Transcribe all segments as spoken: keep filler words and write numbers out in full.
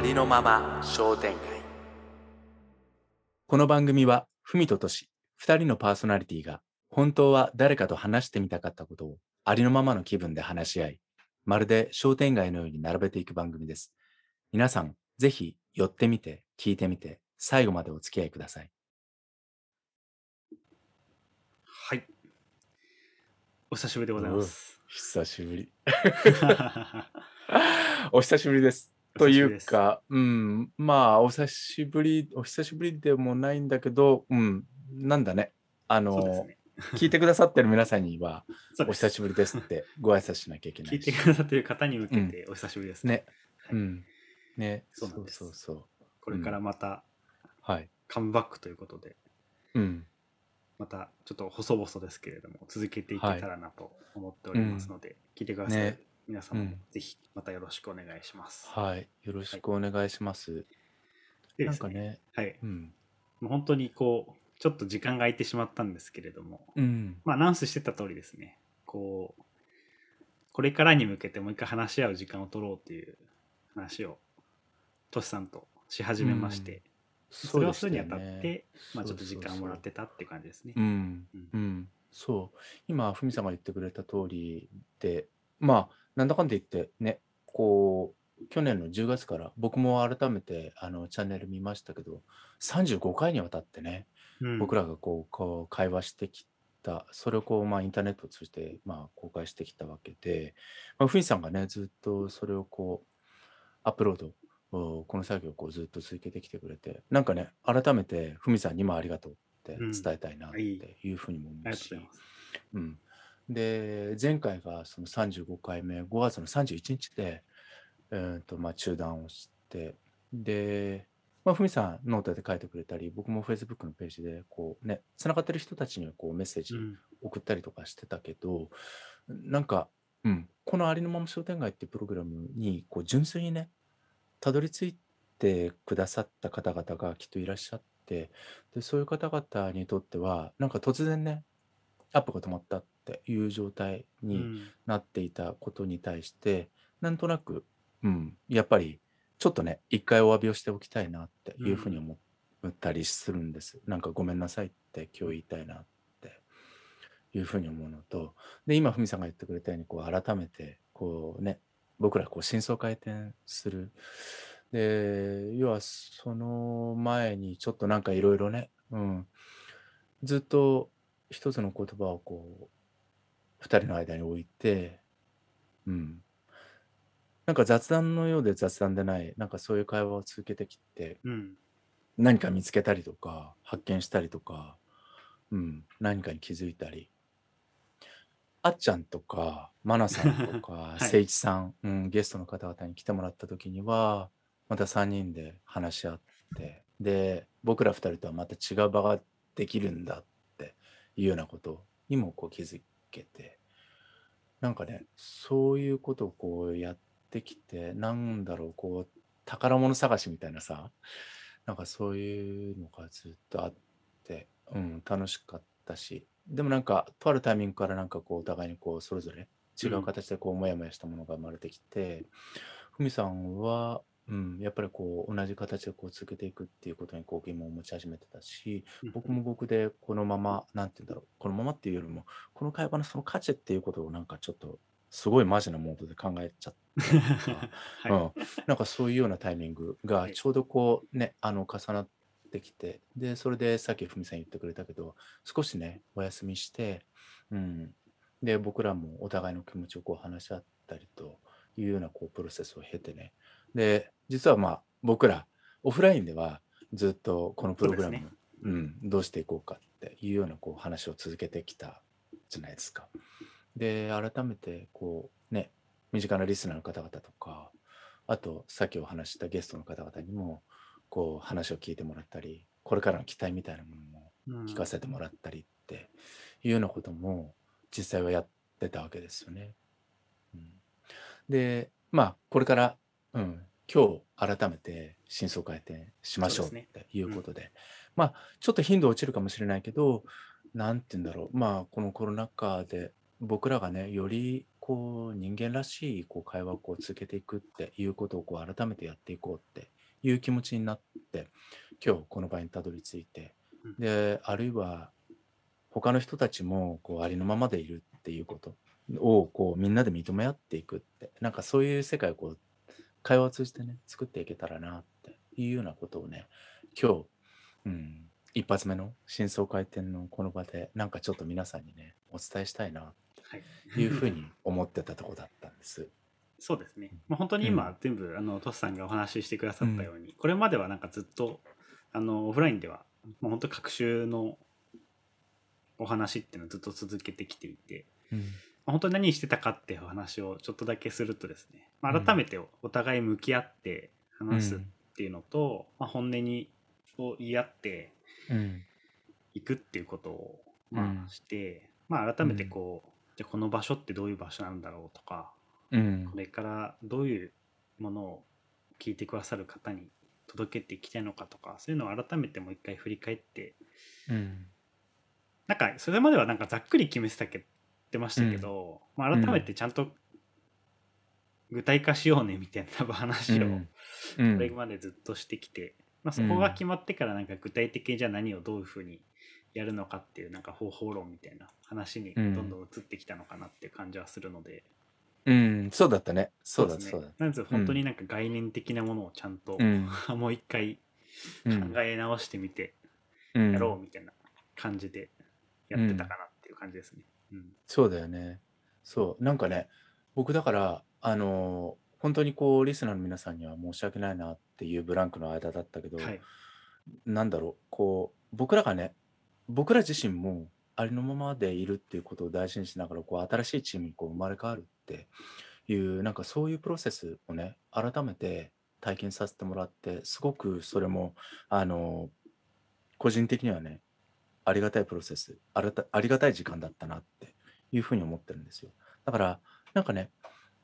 ありのまま商店街。この番組は文と俊、二人のパーソナリティが本当は誰かと話してみたかったことをありのままの気分で話し合い、まるで商店街のように並べていく番組です。皆さん、ぜひ寄ってみて、聞いてみて、最後までお付き合いください。はい。お久しぶりでございます。久しぶり。お久しぶりです。というか、うん、まあお久しぶり、お久しぶりでもないんだけど、うん、なんだね、あの、そうですね、聞いてくださってる皆さんにはお久しぶりですってご挨拶しなきゃいけないし、聞いてくださってる方に向けてお久しぶりですね。うん、ね、はい、うん、ね、そうなんです。そうそうそう。これからまた、うん、はい、カムバックということで、うん、またちょっと細々ですけれども続けていけたらなと思っておりますので、はい、うん、聞いてください。ね、皆さんもぜひまたよろしくお願いします。うん、はい、よろしくお願いします。はい、なんかね、はい、うん、もう本当にこうちょっと時間が空いてしまったんですけれども、うん、まあアナウンスしてた通りですね、こうこれからに向けてもう一回話し合う時間を取ろうという話をトシさんとし始めまして、うん、それをするにあたって、ね、まあちょっと時間をもらってたって感じですね。うん、うん、そう、今ふみさんが言ってくれた通りで、まあなんだかんだ言ってね、こう去年のじゅうがつから僕も改めてあのチャンネル見ましたけど、さんじゅうごかいにわたってね、うん、僕らがこう、こう会話してきた、それをこう、まあ、インターネットを通じて、まあ、公開してきたわけで、まあ、ふみさんがねずっとそれをこうアップロード、この作業をこうずっと続けてきてくれて、なんかね改めてふみさんにもありがとうって伝えたいなっていうふうにも思うし、うん。で前回がそのさんじゅうごかいめ、ごがつのさんじゅういちにちで、えーとまあ、中断をして、で、まあ、ふみさんノートで書いてくれたり、僕も Facebook のページでこう、ね、つながってる人たちにはこうメッセージ送ったりとかしてたけど、うん、なんか、うん、このありのまま商店街っていうプログラムにこう純粋にねたどり着いてくださった方々がきっといらっしゃって、でそういう方々にとってはなんか突然ねアップが止まったっていう状態になっていたことに対して、うん、なんとなく、うん、やっぱりちょっとね一回お詫びをしておきたいなっていうふうに思ったりするんです、うん、なんかごめんなさいって今日言いたいなっていうふうに思うのと、で今ふみさんが言ってくれたようにこう改めてこうね僕らこう真相回転する、で要はその前にちょっとなんかいろいろね、うん、ずっと一つの言葉をこう二人の間に置いて、うん、なんか雑談のようで雑談でない、なんかそういう会話を続けてきて、うん、何か見つけたりとか発見したりとか、うん、何かに気づいたり、あっちゃんとかまなさんとかせいちさん、うん、ゲストの方々に来てもらった時にはまたさんにんで話し合って、で僕らふたりとはまた違う場ができるんだいうようなことにもこう気づけて、なんかねそういうことをこうやってきて、なんだろうこう宝物探しみたいなさ、なんかそういうのがずっとあって、うん、楽しかったし、でもなんかとあるタイミングからなんかこうお互いにこうそれぞれ違う形でこうモヤモヤしたものが生まれてきて、ふみ、うん、さんは、うん、やっぱりこう同じ形でこう続けていくっていうことにこう疑問を持ち始めてたし、僕も僕でこのまま何て言うんだろう、このままっていうよりもこの会話のその価値っていうことをなんかちょっとすごいマジなモードで考えちゃったりとか、はい、うん、なんかそういうようなタイミングがちょうどこうね、あの重なってきて、でそれでさっきふみさん言ってくれたけど少しねお休みして、うん、で僕らもお互いの気持ちをこう話し合ったりというようなこうプロセスを経てね、で実はまあ僕らオフラインではずっとこのプログラム、う、ね、うん、どうしていこうかっていうようなこう話を続けてきたじゃないですか。で改めてこうね身近なリスナーの方々とか、あとさっきお話したゲストの方々にもこう話を聞いてもらったり、これからの期待みたいなものも聞かせてもらったりっていうようなことも実際はやってたわけですよね。うん、でまあこれから、うん、今日改めて真相回転しましょうっていうこと で, で、ね、うん、まあちょっと頻度落ちるかもしれないけど、何て言うんだろう、まあこのコロナ禍で僕らがねよりこう人間らしいこう会話をこう続けていくっていうことをこう改めてやっていこうっていう気持ちになって、今日この場にたどり着いて、うんであるいは他の人たちもこうありのままでいるっていうことをこうみんなで認め合っていくって、なんかそういう世界をこう会話を通じてね作っていけたらなっていうようなことをね、今日、うん、一発目の新装開店のこの場でなんかちょっと皆さんにねお伝えしたいなというふうに思ってたところだったんです。そうですね、まあ、本当に今、うん、全部あのトシさんがお話ししてくださったように、うん、これまではなんかずっとあのオフラインでは、まあ、本当各種のお話っていうのをずっと続けてきていて、うんまあ、本当に何してたかっていう話をちょっとだけするとですね、まあ、改めてお互い向き合って話すっていうのと、うんまあ、本音にを言い合っていくっていうことをまあして、うんまあ、改めてこう、うん、じゃあこの場所ってどういう場所なんだろうとか、うん、これからどういうものを聞いてくださる方に届けていきたいのかとか、そういうのを改めてもう一回振り返って、うん、なんかそれまではなんかざっくり決めてたけてましたけど、うんまあ、改めてちゃんと具体化しようねみたいな話をこれまでずっとしてきて、まあ、そこが決まってからなんか具体的にじゃあ何をどういうふうにやるのかっていうなんか方法論みたいな話にどんどん移ってきたのかなっていう感じはするので、うん、そうだったね。そうだそうだ。なんか本当になんか概念的なものをちゃんと、うん、もう一回考え直してみてやろうみたいな感じでやってたかなっていう感じですね。うんうん、そうだよね。そうなんかね、僕だからあの本当にこうリスナーの皆さんには申し訳ないなっていうブランクの間だったけど、はい、なんだろうこう僕らがね、僕ら自身もありのままでいるっていうことを大事にしながらこう新しいチームにこう生まれ変わるっていうなんかそういうプロセスをね改めて体験させてもらって、すごくそれもあの個人的にはねありがたいプロセス、ありがた、ありがたい時間だったなっていうふうに思ってるんですよ。だからなんかね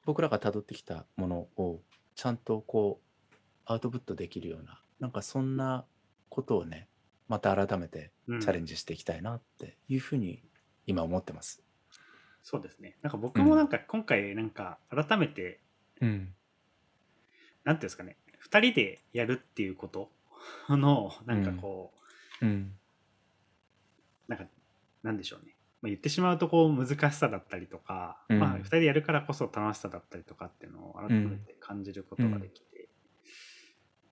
僕らがたどってきたものをちゃんとこうアウトプットできるようななんかそんなことをねまた改めてチャレンジしていきたいなっていうふうに今思ってます。うん、そうですね。なんか僕もなんか今回なんか改めて、うん、なんていうんですかね、ふたりでやるっていうことのなんかこう、うんうん、なんかなんでしょうね。まあ、言ってしまうとこう難しさだったりとか、うんまあ、ふたりでやるからこそ楽しさだったりとかっていうのを改めて感じることができて、うんうん、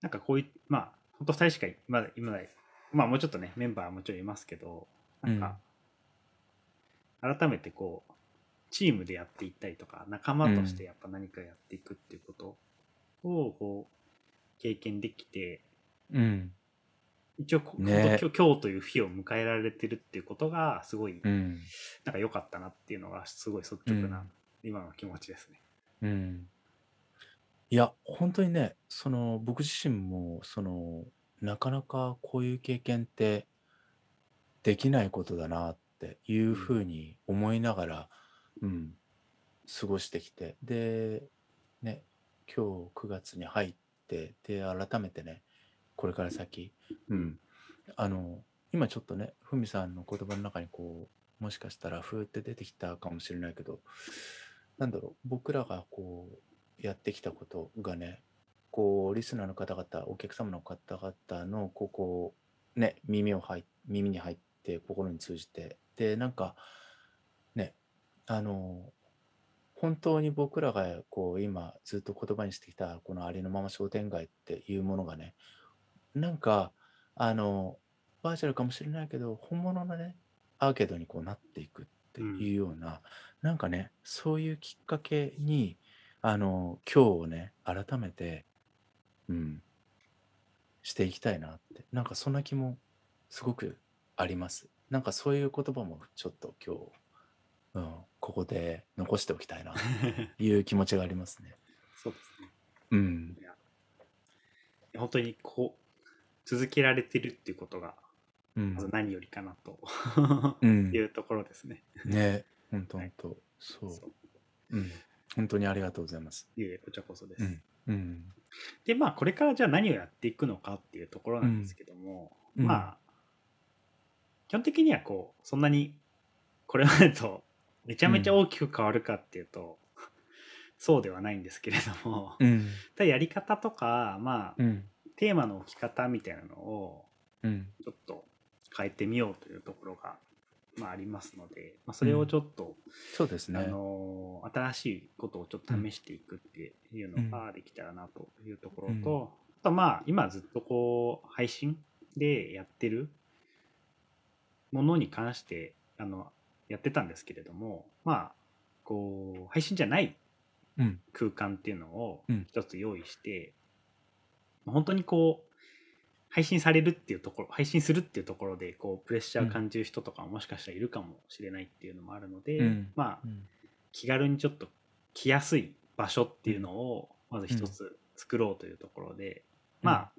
なんかこういまあ本当ふたりしかまだ今ない。まあ、もうちょっとねメンバーはもちろんいますけど、なんか改めてこうチームでやっていったりとか仲間としてやっぱ何かやっていくっていうことをこう経験できて、うん、一応こ、ね、今日という日を迎えられてるっていうことがすごい、うん、なんか良かったなっていうのがすごい率直な今の気持ちですね。うんうん、いや本当にねその僕自身もそのなかなかこういう経験ってできないことだなっていうふうに思いながら、うんうん、過ごしてきて、でね今日くがつに入ってで改めてねこれから先、うん、あの今ちょっとねふみさんの言葉の中にこうもしかしたらふーって出てきたかもしれないけど、なんだろう僕らがこうやってきたことがねこうリスナーの方々お客様の方々のここね耳を入耳に入って心に通じて、でなんかねあの本当に僕らがこう今ずっと言葉にしてきたこのありのまま商店街っていうものがね、なんかあのバーチャルかもしれないけど本物のねアーケードにこうなっていくっていうような、うん、なんかねそういうきっかけにあの今日をね改めてうん、していきたいなってなんかそんな気もすごくあります。なんかそういう言葉もちょっと今日、うん、ここで残しておきたいなという気持ちがありますね。そうですね、うん、いや本当にこう続けられてるっていうことが、うん、まず何よりかなというところですね。うん、ね本当本当、はい、そう、そう、うん、本当にありがとうございます。いえいえこちらこそです。うんうんでまあ、これからじゃあ何をやっていくのかっていうところなんですけども、うん、まあ基本的にはこうそんなにこれまでとめちゃめちゃ大きく変わるかっていうと、うん、そうではないんですけれども、うん、ただやり方とか、まあうん、テーマの置き方みたいなのをちょっと変えてみようというところが、まあ、ありますので、まあ、それをちょっと、うんそうですね、あの新しいことをちょっと試していくっていうのができたらなというところと、うんうん、あとまあ今ずっとこう配信でやってるものに関してあのやってたんですけれども、まあこう配信じゃない空間っていうのを一つ用意して、うんうん、本当にこう配信されるっていうところ、配信するっていうところでこうプレッシャーを感じる人とかももしかしたらいるかもしれないっていうのもあるので、うん、まあ、うん、気軽にちょっと来やすい場所っていうのをまず一つ作ろうというところで、うん、まあ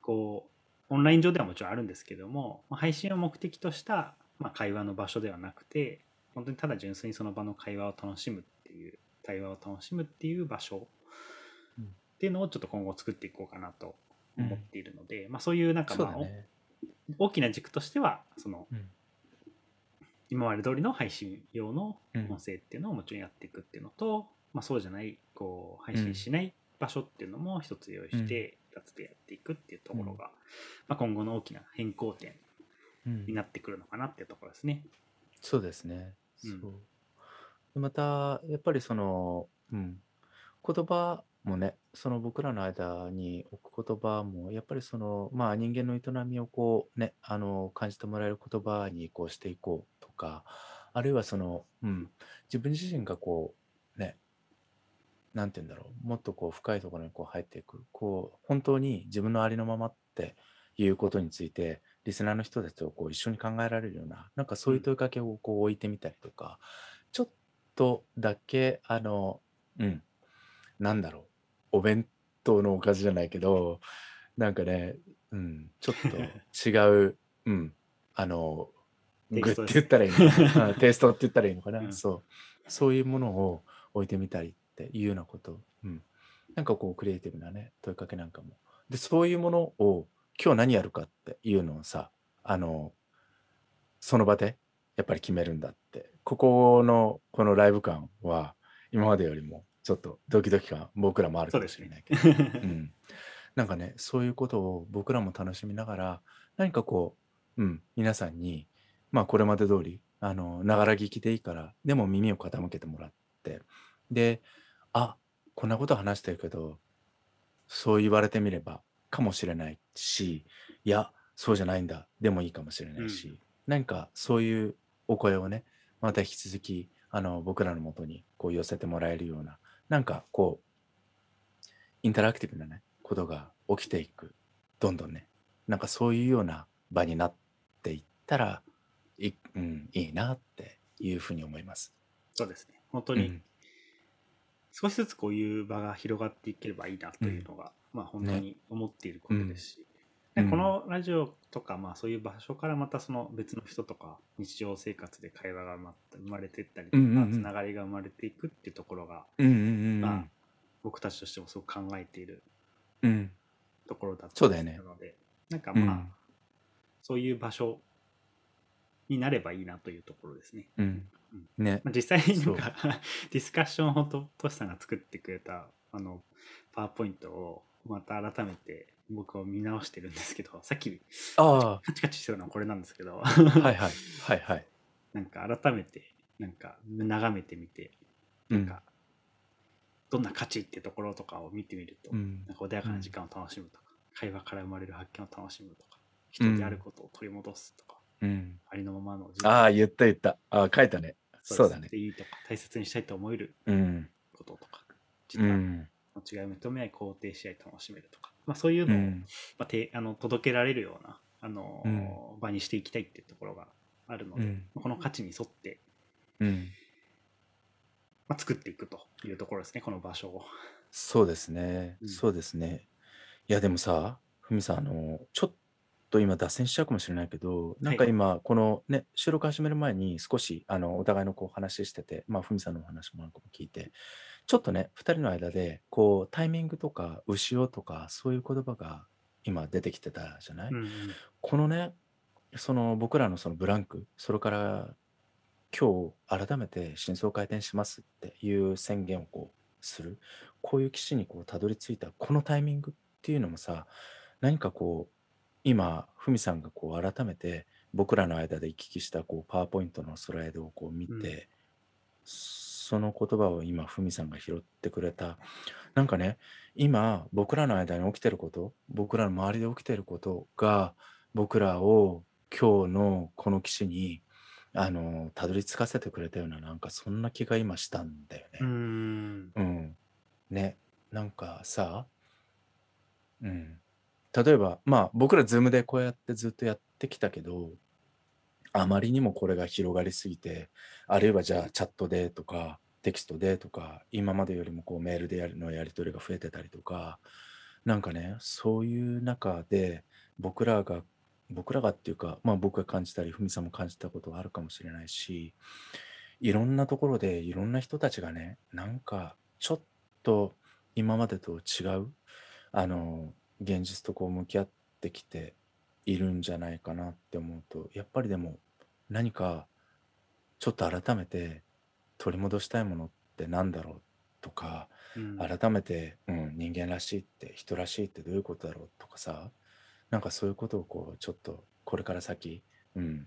こうオンライン上ではもちろんあるんですけども、配信を目的とした、まあ、会話の場所ではなくて、本当にただ純粋にその場の会話を楽しむっていう、対話を楽しむっていう場所っていうのをちょっと今後作っていこうかなと思っているので、うんまあ、そういうなんかまあ、ね、大きな軸としてはその、うん、今まで通りの配信用の音声っていうのをもちろんやっていくっていうのと、うんまあ、そうじゃないこう配信しない場所っていうのも一つ用意してふたつでやっていくっていうところが、うんまあ、今後の大きな変更点になってくるのかなっていうところですね。そうですね、うん、そうでまたやっぱりその、うん、言葉もね、その僕らの間に置く言葉もやっぱりその、まあ、人間の営みをこう、ね、あの感じてもらえる言葉にこうしていこうとか、あるいはその、うん、自分自身がこうね、なんて言うんだろう、もっとこう深いところにこう入っていく、こう本当に自分のありのままっていうことについてリスナーの人たちとこう一緒に考えられるような、なんかそういう問いかけをこう置いてみたりとか、ちょっとだけあの、うん、なんだろう、お弁当のおかずじゃないけど、なんかね、うん、ちょっと違う、うん、あのグって言ったらいいのかな、テイストって言ったらいいのかな、うん、そう、そういうものを置いてみたりっていうようなこと、うん、なんかこうクリエイティブなね問いかけなんかも、でそういうものを今日何やるかっていうのをさ、あのその場でやっぱり決めるんだって、ここのこのライブ感は今までよりもちょっとドキドキ感僕らもあるかもしれないけど、そうですねうん、なんかねそういうことを僕らも楽しみながら、何かこう、うん、皆さんにまあこれまで通りあのながら聞きでいいからでも耳を傾けてもらって、であこんなこと話してるけどそう言われてみればかもしれないし、いやそうじゃないんだでもいいかもしれないし、うん、何かそういうお声をねまた引き続きあの僕らのもとにこう寄せてもらえるような、なんかこうインタラクティブなねことが起きていく、どんどんね、なんかそういうような場になっていったら い,、うん、いいなっていうふうに思います。そうですね、本当に、うん、少しずつこういう場が広がっていければいいなというのが、うん、まあ本当に思っていることですし、ねうん、でこのラジオとか、まあ、そういう場所からまたその別の人とか日常生活で会話が生まれていったりとか、うんうんうん、つながりが生まれていくっていうところが、うんうんうんまあ、僕たちとしてもすごく考えているところだったりするので、うんね、なんかまあ、うん、そういう場所になればいいなというところですね。うんうんねまあ、実際になんかディスカッションをとトシさんが作ってくれたあのパワーポイントをまた改めて僕を見直してるんですけど、さっきあカチカチしてるのはこれなんですけどはいはいはいはいなんか改めてなんか眺めてみて、なんかどんな価値ってところとかを見てみると、うん、なんか穏やかな時間を楽しむとか、うん、会話から生まれる発見を楽しむとか、人であることを取り戻すとか、うん、ありのままの時間、ああ言った言ったあ書いたね、そうだね、いいとか大切にしたいと思えることとか、時間の違いを認め合い肯定し合い楽しめるとか、まあ、そういうのを、うんまあ、てあの届けられるようなあの、うん、場にしていきたいっていうところがあるので、うん、この価値に沿って、うんまあ、作っていくというところですね、この場所を。そうですね、うん、そうですね。いやでもさ、ふみさんあのちょっと今脱線しちゃうかもしれないけど、なんか今このね収録始める前に少しあのお互いのこう話してて、まあふみさんのお話もなんかも聞いて。ちょっとねふたりの間でこうタイミングとか後ろとかそういう言葉が今出てきてたじゃない、うんうん、このねその僕らのそのブランク、それから今日改めて真相回転しますっていう宣言をこうする、こういう岸にこうたどり着いたこのタイミングっていうのもさ、何かこう今ふみさんがこう改めて僕らの間で行き来したこうパワーポイントのスライドをこう見うん。て、その言葉を今ふみさんが拾ってくれた、なんかね、今僕らの間に起きてること、僕らの周りで起きてることが僕らを今日のこの岸にあのたどり着かせてくれたような、なんかそんな気が今したんだようーね。ん。うん。ね、なんかさ、うん、例えばまあ僕らズームでこうやってずっとやってきたけど、あまりにもこれが広がりすぎて、あるいはじゃあチャットでとかテキストでとか、今までよりもこうメールでやるのやり取りが増えてたりとか、なんかね、そういう中で僕らが僕らがっていうか、まあ僕が感じたりふみさんも感じたことがあるかもしれないし、いろんなところでいろんな人たちがね、なんかちょっと今までと違うあの現実とこう向き合ってきているんじゃないかなって思うと、やっぱりでも何かちょっと改めて取り戻したいものってなんだろうとか、うん。改めて、うん、人間らしいって人らしいってどういうことだろうとかさ、なんかそういうことをこうちょっとこれから先、うん、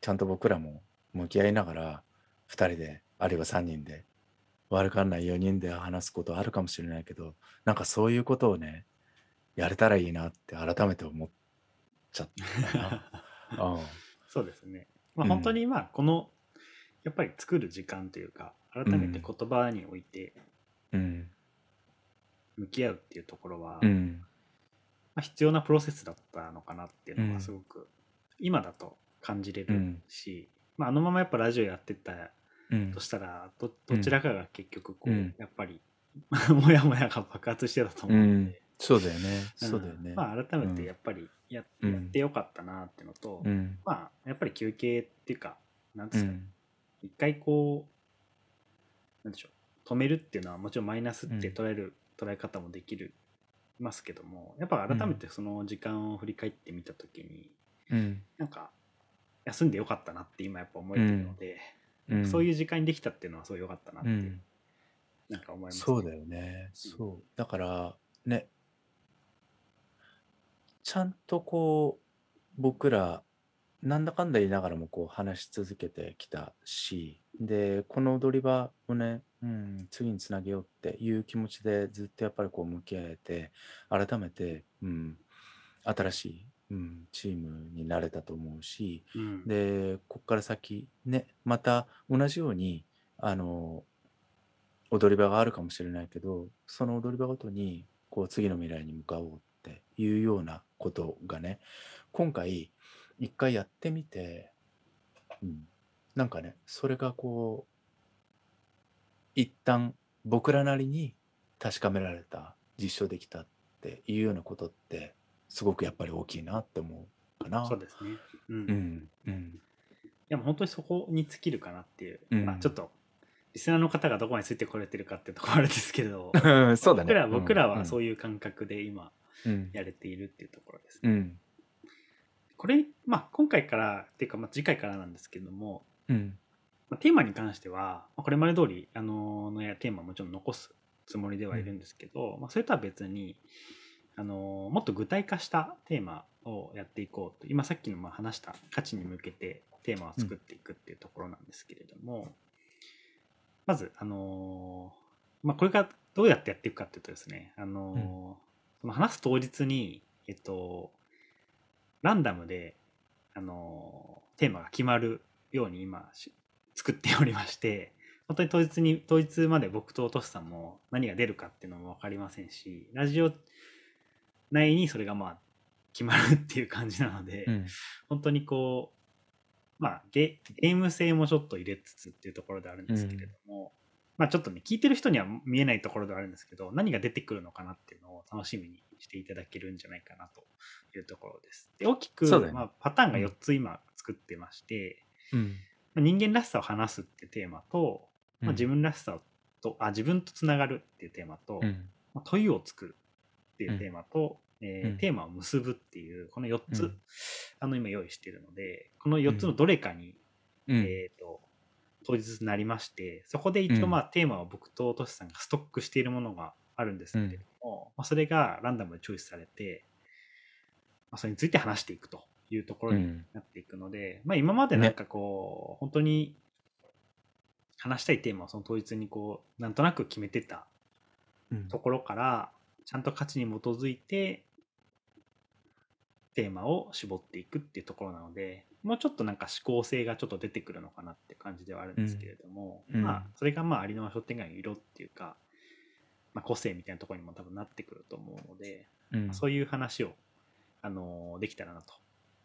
ちゃんと僕らも向き合いながらふたりで、あるいはさんにんで、悪かんないよにんで話すことあるかもしれないけど、なんかそういうことをね、やれたらいいなって改めて思っちゃったな。うんそうですね。まあう本当んにまあこのやっぱり作る時間というか、う改めてん言葉においてうん向き合うっていうところは、うんまあ、必要なプロセスだったのかなっていううのはすんごく今だと感じれうるんし、まあ、あのままやっぱラジオやってたうとんしたらど、うどちんらかが結局うこんうやっぱり もやもやが爆発してたとう思うのんで、そうだよねうそうだよん、ねまあ改めうてやんっぱりやうやってんよかったなっていうのと、うんまあやっぱり休憩っていうかなんでうすかね、ん一回こうなんでしょう、止めるっていうのはもちろんマイナスっうてん捉える捉え方もできるますけども、やっぱう改めんてその時間を振り返ってみた時にうんなんか休んでよかったなって今やっぱ思えうてるのんで、うなんかそうんいう時間にできたっていうのはすごいよかったなっうてんなんか思いますそうね。だよねうん、そうだからね、ちゃんとこう僕らなんだかんだ言いながらもこう話し続けてきたし、でこの踊り場をね、うん、次につなげようっていう気持ちでずっとやっぱりこう向き合えて、改めて、うん、新しい、うん、チームになれたと思うし、うん、でここから先ね、また同じようにあの踊り場があるかもしれないけど、その踊り場ごとにこう次の未来に向かおうっていうようなことがね、今回一回やってみて、うん、なんかね、それがこう一旦僕らなりに確かめられた、実証できたっていうようなことってすごくやっぱり大きいなって思うかそな。うですね。ううん。んうんでも本当にそこに尽きるかなっていう、うまあちょっん とリスナーの方がどこまでついてこれてるかっていうところはあれですけど、まあ、そうだ僕ねらう僕んらうはんそういう感覚で今うんやれているっていうところですうね。んこれ、まあ、今回からっていうか、まあ、次回からなんですけども、うんまあ、テーマに関しては、まあこれまで通りあののやテーマはもちろん残すつもりでうはいるんんですけど、まあ、それとは別にあのもっと具体化したテーマをやっていこうと、今さっきのまあ話した価値に向けてテーマをう作っんていくっていうところなんですけれども、まず、あのーまあ、これがどうやってやっていくかっていうとですね、あうんのーその話す当日に、えっと、ランダムで、あのーテーマが決まるように今し作っておりまして、本当に当日に当日まで僕とトシさんも何が出るかっていうのも分かりませんし、ラジオ内にそれがまあ決まるっていう感じなのうで、ん本当にこうまあゲ、ゲーム性もちょっと入れつつっていうところであるんうですけれどんも、まあちょっとね、聞いてる人には見えないところではあるんですけど、何が出てくるのかなっていうのを楽しみにしていただけるんじゃないかなというところです。で、大きそうく、だよまねあ、パターンうがんよっつ今作ってまして、うんまあ人間らしさを話すっていうテーマと、うまあ、自ん分らしさと、あ、自分とつながるっていうテーマうと、んまあ問いを作るっていううテーんマと、うえーんテーマを結ぶっていう、この4うつんあの今用意しているので、このうよっつのんどれかに、うんえーと当日になりまして、そこで一応まあテーマを僕とトシさんがストックしているものがあるんですけれども、うん、まあ、それがランダムでチョイスされて、まあ、それについて話していくというところになっていくので、うん、まあ、今までなんかこう、ね、本当に話したいテーマをその当日にこうなんとなく決めてたところから、うん、ちゃんと価値に基づいてテーマを絞っていくっていうところなので、もうちょっとなんか思考性がちょっと出てくるのかなって感じではあるんですけれども、うん、まあそれがまあありのまま商店街の色っていうか、まあ、個性みたいなところにも多分なってくると思うので、うん、まあ、そういう話をあのできたらなと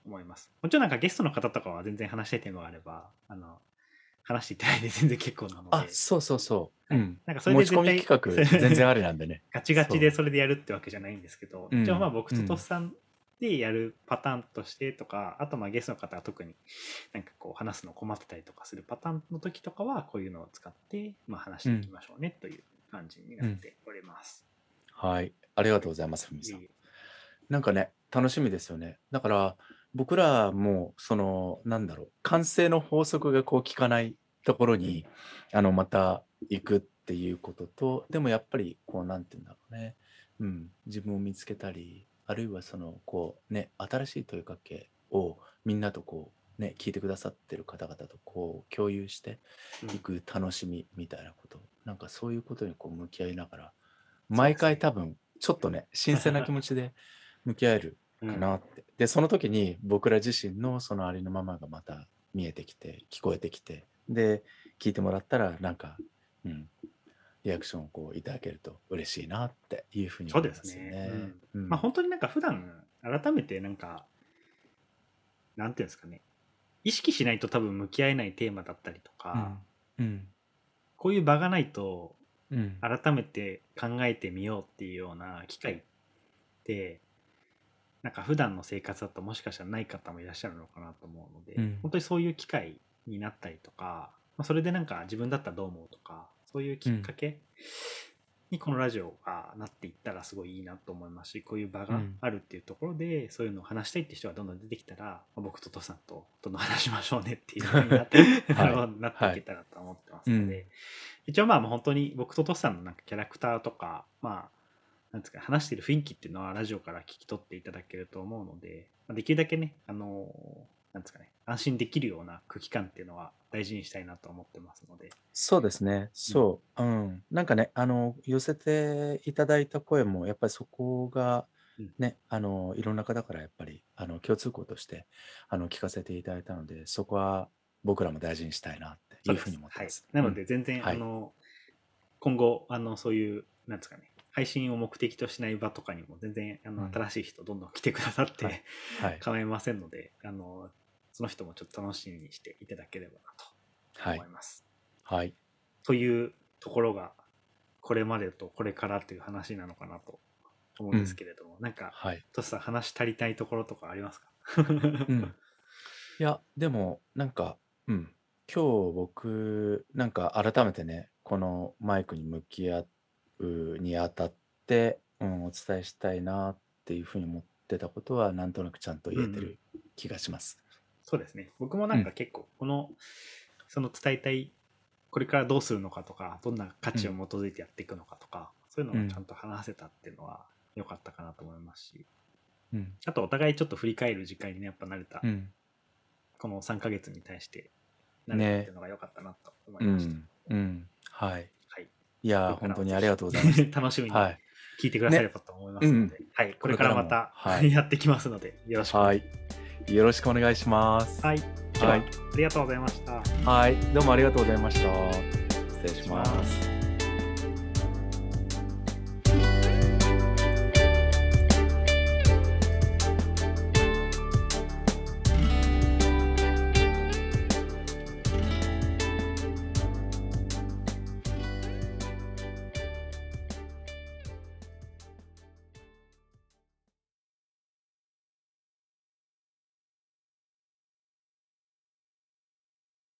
思います。もちろんなんかゲストの方とかは全然話したいテーマがあればあの話していただいて全然結構なので、あ、そうそうそう、うん、なんかそれで絶対持ち込み企画全然あれなんでねガチガチでそれでやるってわけじゃないんですけど、一応まあ僕ととっさん、うんでやるパターンとしてとか、あとまあゲストの方が特になんかこう話すの困ってたりとかするパターンの時とかはこういうのを使ってまあ話していきましょうねという感じになっております、うんうん、はい、ありがとうございます。ふみさん、なんかね楽しみですよね。だから僕らもそのなんだろう完成の法則がこう効かないところにあのまた行くっていうことと、でもやっぱりこうなんていうんだろうね、うん、自分を見つけたり、あるいはそのこうね新しい問いかけをみんなとこうね聞いてくださってる方々とこう共有していく楽しみみたいなこと、うん、なんかそういうことにこう向き合いながら毎回多分ちょっとね新鮮な気持ちで向き合えるかなって、うん、でその時に僕ら自身のそのありのままがまた見えてきて聞こえてきて、で聞いてもらったらなんか、うん、リアクションをこういただけると嬉しいなっていうふうに思いますよね。そうですね、うん、まあ本当になんか普段改めてなんかなんていうんですかね、意識しないと多分向き合えないテーマだったりとか、うんうん、こういう場がないと改めて考えてみようっていうような機会ってなんか普段の生活だともしかしたらない方もいらっしゃるのかなと思うので、うん、本当にそういう機会になったりとか、まあ、それでなんか自分だったらどう思うとかそういうきっかけにこのラジオがなっていったらすごいいいなと思いますし、こういう場があるっていうところでそういうのを話したいって人がどんどん出てきたら、僕とトさんとどんどん話しましょうねっていうふうになって、はい、なっていけたらと思ってますので、はい、一応まあ本当に僕とトさんのなんかキャラクターとか、まあなんですか話している雰囲気っていうのはラジオから聞き取っていただけると思うので、できるだけねあのなんですかね安心できるような空気感っていうのは大事にしたいなと思ってますので。そうですね、そう、うんうん、なんかねあの寄せていただいた声もやっぱりそこがね、うん、あのいろんな方からやっぱりあの共通項としてあの聞かせていただいたので、そこは僕らも大事にしたいなっていうふうに思ってます。はい、なので全然、うん、あの、はい、今後あのそういうなんですかね配信を目的としない場とかにも全然あの新しい人どんどん来てくださって、うんはいはい、構いませんので、あのその人もちょっと楽しみにしていただければなと思います。はいはい、というところがこれまでとこれからという話なのかなと思うんですけれども、うん、なんか、はい、トシさん話足りたいところとかありますか？うん、いやでもなんか、うん、今日僕なんか改めてねこのマイクに向き合ってにあたって、うん、お伝えしたいなっていうふうに思ってたことはなんとなくちゃんと言えてる気がします。うん、そうですね。僕もなんか結構この、うん、その伝えたいこれからどうするのかとかどんな価値を基づいてやっていくのかとか、うん、そういうのをちゃんと話せたっていうのは良かったかなと思いますし、うん、あとお互いちょっと振り返る時間にねやっぱ慣れた、うん、このさんかげつに対して慣れたっていうのが良かったなと思いました。ねうんうん、はい。いや本当にありがとうございます。楽しみに聞いてくださればと思いますので、ねうんはい、これからまたやってきますのでよろしく、はい、よろしくお願いします。はい、はい、ありがとうございました。はい、どうもありがとうございました。失礼します。